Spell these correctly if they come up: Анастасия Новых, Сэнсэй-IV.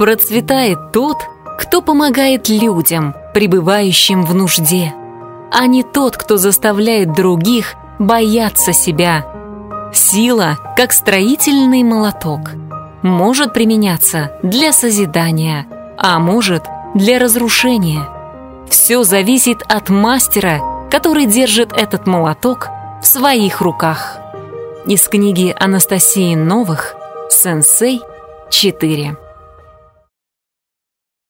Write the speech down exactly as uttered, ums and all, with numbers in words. Процветает тот, кто помогает людям, пребывающим в нужде, а не тот, кто заставляет других бояться себя. Сила, как строительный молоток, может применяться для созидания, а может для разрушения. Все зависит от мастера, который держит этот молоток в своих руках. Из книги Анастасии Новых «Сэнсэй-четыре».